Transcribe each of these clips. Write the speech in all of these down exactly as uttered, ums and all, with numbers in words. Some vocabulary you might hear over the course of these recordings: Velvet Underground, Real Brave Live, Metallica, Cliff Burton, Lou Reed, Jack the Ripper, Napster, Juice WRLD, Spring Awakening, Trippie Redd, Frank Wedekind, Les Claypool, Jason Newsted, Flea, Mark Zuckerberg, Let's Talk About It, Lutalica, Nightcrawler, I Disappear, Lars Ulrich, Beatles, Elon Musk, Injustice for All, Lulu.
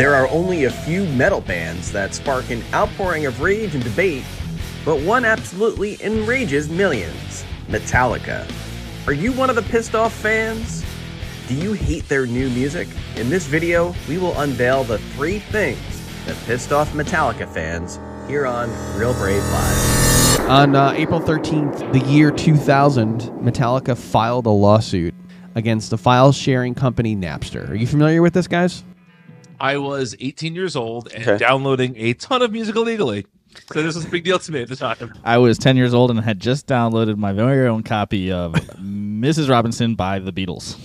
There are only a few metal bands that spark an outpouring of rage and debate, but one absolutely enrages millions: Metallica. Are you one of the pissed off fans? Do you hate their new music? In this video, we will unveil the three things that pissed off Metallica fans here on Real Brave Live. On uh, April thirteenth, the year two thousand, Metallica filed a lawsuit against the file sharing company Napster. Are you familiar with this, guys? I was eighteen years old and okay. downloading a ton of music illegally. So this was a big deal to me at the time. I was ten years old and had just downloaded my very own copy of Missus Robinson by the Beatles.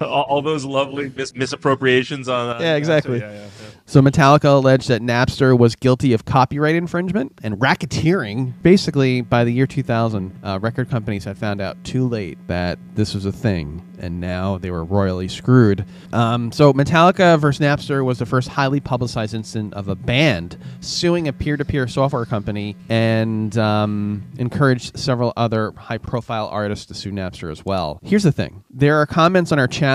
All, all those lovely mis misappropriations on. Uh, yeah, exactly. Yeah, yeah, yeah. So Metallica alleged that Napster was guilty of copyright infringement and racketeering. Basically, by the year two thousand, uh, record companies had found out too late that this was a thing, and now they were royally screwed. Um, so Metallica versus Napster was the first highly publicized incident of a band suing a peer-to-peer software company, and um, encouraged several other high-profile artists to sue Napster as well. Here's the thing. There are comments on our channel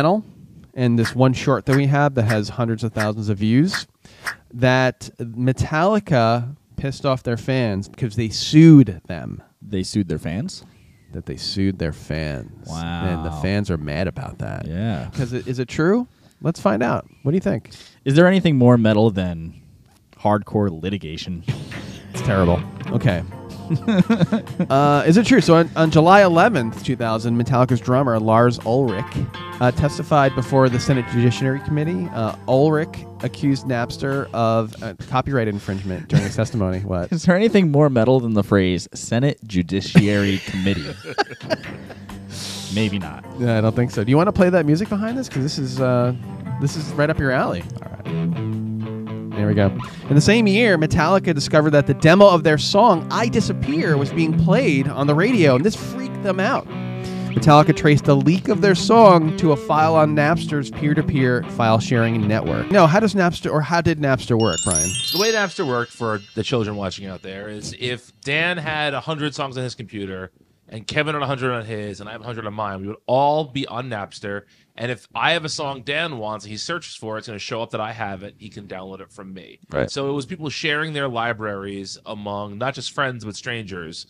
and this one short that we have that has hundreds of thousands of views that Metallica pissed off their fans because they sued them. They sued their fans? That they sued their fans. Wow. And the fans are mad about that. Yeah. Because is it true? Let's find out. What do you think? Is there anything more metal than hardcore litigation? It's terrible. Okay. uh, is it true? So on, on July eleventh, two thousand, Metallica's drummer Lars Ulrich uh, testified before the Senate Judiciary Committee. Uh, Ulrich accused Napster of uh, copyright infringement during his testimony. What? Is there anything more metal than the phrase Senate Judiciary Committee? Maybe not. Yeah, I don't think so. Do you want to play that music behind this? Because this is uh, this is right up your alley. All right. There we go. In the same year, Metallica discovered that the demo of their song, I Disappear, was being played on the radio, and this freaked them out. Metallica traced the leak of their song to a file on Napster's peer-to-peer file-sharing network. No, how does Napster, or how did Napster work, Brian? The way Napster worked, for the children watching out there, is if Dan had one hundred songs on his computer, and Kevin had one hundred on his, and I have one hundred on mine, we would all be on Napster. And if I have a song Dan wants and he searches for it, it's going to show up that I have it. He can download it from me. Right. So it was people sharing their libraries among not just friends, but strangers.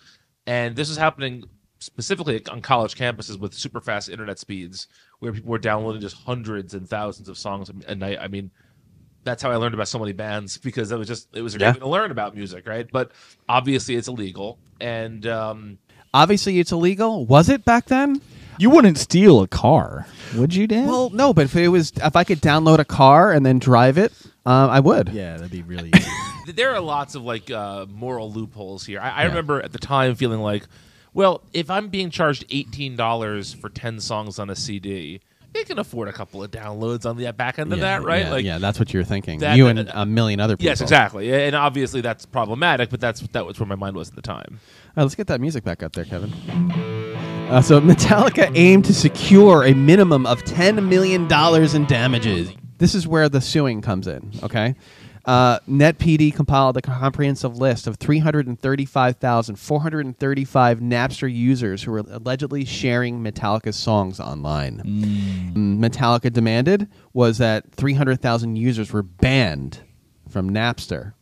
And this was happening specifically on college campuses with super fast internet speeds, where people were downloading just hundreds and thousands of songs a night. I mean, that's how I learned about so many bands, because that was just, it was a great way to learn about music, right? But obviously it's illegal. And um, obviously it's illegal. Was it back then? You wouldn't steal a car, would you, Dan? Well, no, but if it was, if I could download a car and then drive it, um, I would. Yeah, that'd be really easy. There are lots of like uh, moral loopholes here. I, I yeah. remember at the time feeling like, well, if I'm being charged eighteen dollars for ten songs on a C D, they can afford a couple of downloads on the back end of yeah, that, right? Yeah, like, yeah, that's what you're thinking. That, you and uh, a million other people. Yes, exactly. And obviously that's problematic, but that's that was where my mind was at the time. All right, let's get that music back up there, Kevin. Uh, so Metallica aimed to secure a minimum of ten million dollars in damages. This is where the suing comes in, okay? Uh, NetPD compiled a comprehensive list of three hundred thirty-five thousand four hundred thirty-five Napster users who were allegedly sharing Metallica's songs online. Mm. Metallica demanded was that three hundred thousand users were banned from Napster.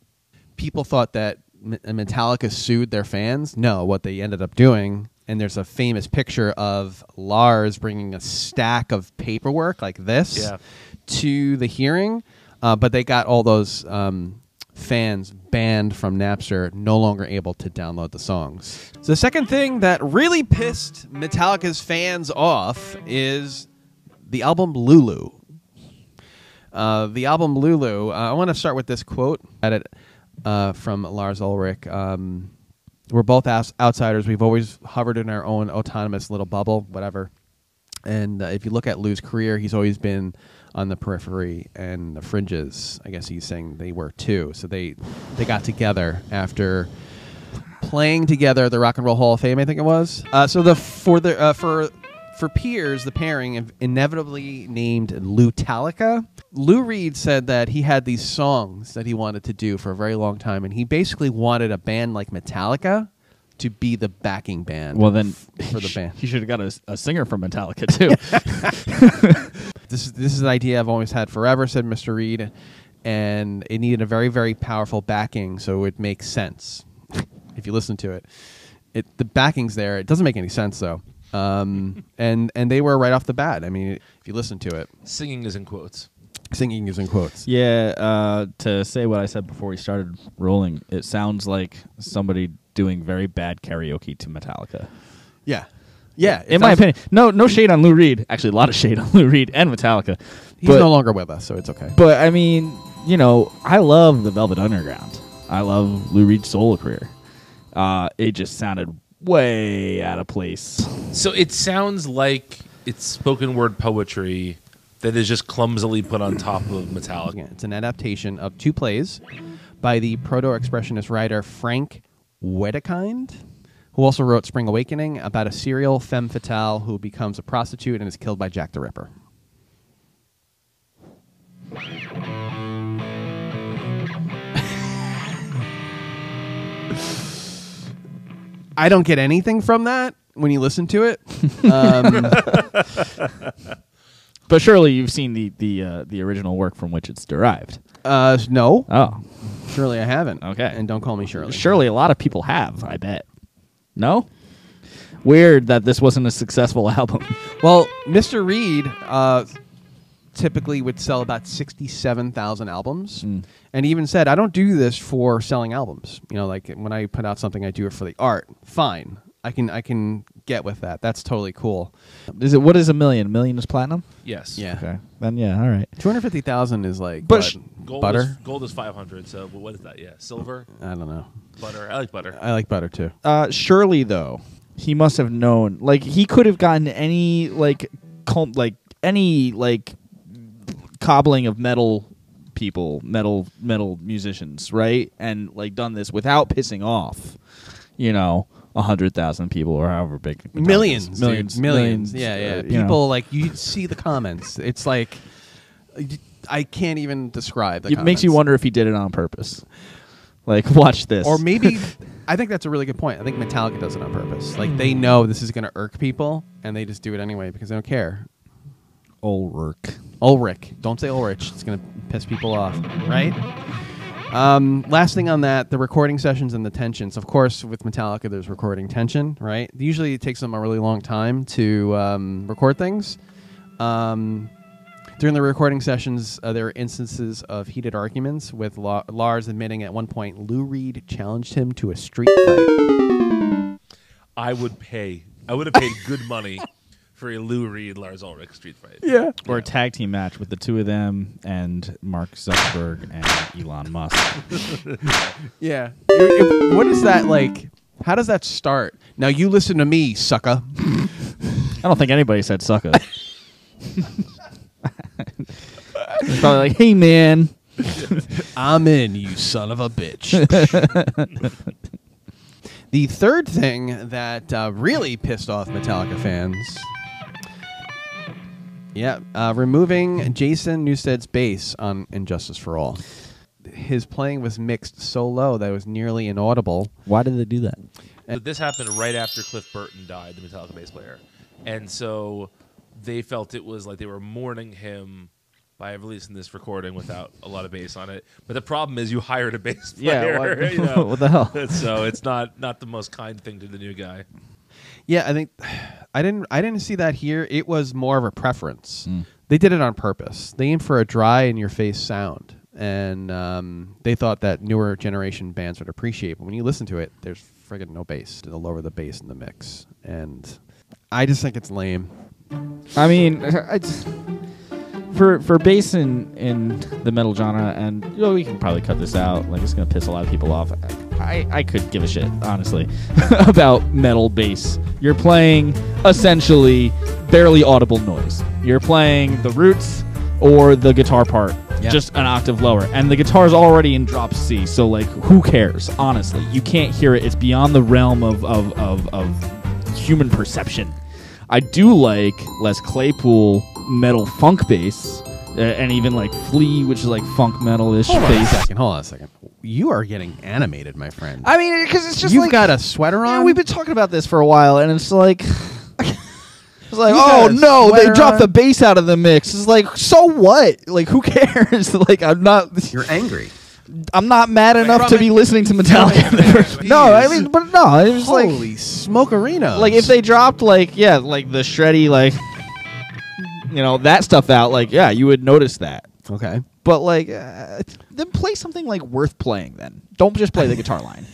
People thought that Metallica sued their fans. No, what they ended up doing... And there's a famous picture of Lars bringing a stack of paperwork like this yeah. to the hearing. Uh, but they got all those um, fans banned from Napster, no longer able to download the songs. So the second thing that really pissed Metallica's fans off is the album Lulu. Uh, the album Lulu, uh, I want to start with this quote edit, uh, from Lars Ulrich. Um We're both outsiders. We've always hovered in our own autonomous little bubble, whatever. And uh, if you look at Lou's career, he's always been on the periphery and the fringes. I guess he's saying they were too. So they they got together after playing together the Rock and Roll Hall of Fame, I think it was. Uh, so the for the uh, for for peers, the pairing inevitably named Lutalica. Lou Reed said that he had these songs that he wanted to do for a very long time, and he basically wanted a band like Metallica to be the backing band. Well, then for the band, he should have got a, a singer from Metallica too. this is this is an idea I've always had forever," said Mister Reed. and it needed a very, very powerful backing, so it makes sense if you listen to it. It the backing's there. It doesn't make any sense though. Um, and and they were right off the bat. I mean, if you listen to it, singing is in quotes. Singing is in quotes. Yeah. Uh, to say what I said before we started rolling, it sounds like somebody doing very bad karaoke to Metallica. Yeah. Yeah, in my opinion. No, no shade on Lou Reed. Actually, a lot of shade on Lou Reed and Metallica. He's but, no longer with us, so it's okay. But, I mean, you know, I love the Velvet Underground. I love Lou Reed's solo career. Uh, it just sounded way out of place. So it sounds like it's spoken word poetry that is just clumsily put on top of Metallica. Yeah, it's an adaptation of two plays by the proto-expressionist writer Frank Wedekind, who also wrote Spring Awakening, about a serial femme fatale who becomes a prostitute and is killed by Jack the Ripper. I don't get anything from that when you listen to it. um, but surely you've seen the the uh, the original work from which it's derived. Uh, no. Oh. Surely I haven't. Okay. And don't call me Shirley. Surely a lot of people have, I bet. No? Weird that this wasn't a successful album. Well, Mister Reed uh, typically would sell about sixty-seven thousand albums, mm. and even said, I don't do this for selling albums. You know, like when I put out something, I do it for the art. Fine. I can I can get with that. That's totally cool. Is it what is a million? A million is platinum? Yes. Yeah. Okay. Then yeah, all right. two hundred fifty thousand is like but but, gold butter. Is, gold is five hundred, so what is that? Yeah, silver? I don't know. Butter. I like butter. I like butter too. Uh, surely though, he must have known. Like he could have gotten any like com like any like cobbling of metal people, metal metal musicians, right? And like done this without pissing off, you know. A hundred thousand people, or however big, millions, millions, millions, millions. Yeah, yeah. Uh, people know. Like you see the comments. It's like I can't even describe. The it comments. Makes you wonder if he did it on purpose. Like, watch this, or maybe I think that's a really good point. I think Metallica does it on purpose. Like they know this is going to irk people, and they just do it anyway because they don't care. Ulrich, Ulrich, don't say Ulrich. It's going to piss people off, right? Um, last thing on that, the recording sessions and the tensions. Of course, with Metallica, there's recording tension, right? Usually it takes them a really long time to um, record things. Um, during the recording sessions, uh, there are instances of heated arguments, with La Lars admitting at one point Lou Reed challenged him to a street fight. I would pay. I would have paid good money for a Lou Reed, Lars Ulrich street fight. Yeah. Or a tag team match with the two of them and Mark Zuckerberg and Elon Musk. Yeah. It, it, what is that like? How does that start? Now you listen to me, sucker. I don't think anybody said sucker. It's probably like, hey, man. I'm in, you son of a bitch. The third thing that uh, really pissed off Metallica fans... Yeah, uh, removing Jason Newsted's bass on Injustice for All. His playing was mixed so low that it was nearly inaudible. Why did they do that? So this happened right after Cliff Burton died, the Metallica bass player. And so they felt it was like they were mourning him by releasing this recording without a lot of bass on it. But the problem is you hired a bass player. Yeah, what, you know? What the hell? So it's not, not the most kind thing to the new guy. Yeah, I think I didn't I didn't see that here. It was more of a preference. Mm. They did it on purpose. They aimed for a dry in your face sound, and um, they thought that newer generation bands would appreciate. But when you listen to it, there's friggin' no bass. They'll lower the bass in the mix, and I just think it's lame. I mean, I just, for for bass in in the metal genre, and you know, we can probably cut this out. Like it's gonna piss a lot of people off. I, I could give a shit, honestly, about metal bass. You're playing, essentially, barely audible noise. You're playing the roots or the guitar part, yep. Just an octave lower. And the guitar's already in drop C, so, like, who cares? Honestly, you can't hear it. It's beyond the realm of, of, of, of human perception. I do like Les Claypool metal funk bass, uh, and even, like, Flea, which is, like, funk metal-ish bass. Hold on a second, hold on a second. You are getting animated, my friend. I mean, because it's just You've like... You've got a sweater on? Yeah, we've been talking about this for a while, and it's like... It's like, oh no, they dropped on. the bass out of the mix. It's like, so what? Like, who cares? Like, I'm not. You're angry. I'm not mad like, enough Robin, to be listening to Metallica. No, I mean, but no, it was like holy smokerino. Like if they dropped like yeah, like the shreddy like you know that stuff out, like yeah, you would notice that. Okay, but like uh, then play something like worth playing. Then don't just play the guitar line.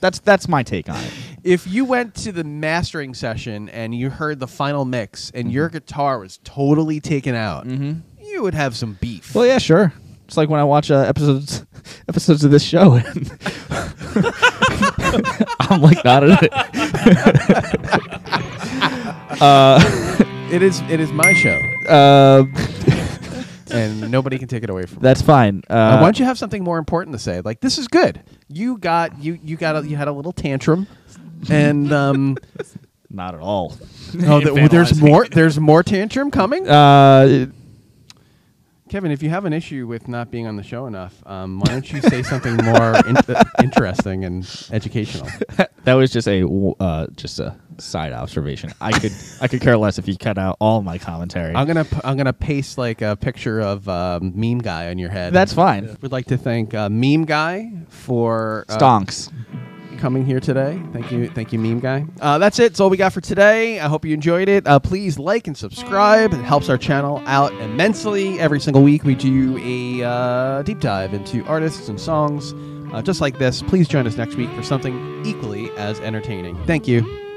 That's that's my take on it. If you went to the mastering session and you heard the final mix and mm-hmm. your guitar was totally taken out, mm-hmm. you would have some beef. Well, yeah, sure. It's like when I watch uh, episodes episodes of this show, and I'm like not at it. uh, it is it is my show, uh, and nobody can take it away from. That's me. Fine. Uh, uh, why don't you have something more important to say? Like this is good. You got you you got a, you had a little tantrum, and um, not at all. Oh, th there's more. There's more tantrum coming. Uh. It, Kevin, if you have an issue with not being on the show enough, um, why don't you say something more in interesting and educational? That was just a uh, just a side observation. I could I could care less if you cut out all my commentary. I'm gonna p I'm gonna paste like a picture of uh, meme guy on your head. That's fine. Yeah. We'd like to thank uh, meme guy for uh, stonks. Coming here today. Thank you. Thank you, meme guy. Uh, that's it. It's all we got for today. I hope you enjoyed it. Uh, please like and subscribe. It helps our channel out immensely. Every single week we do a uh, deep dive into artists and songs uh, just like this. Please join us next week for something equally as entertaining. Thank you.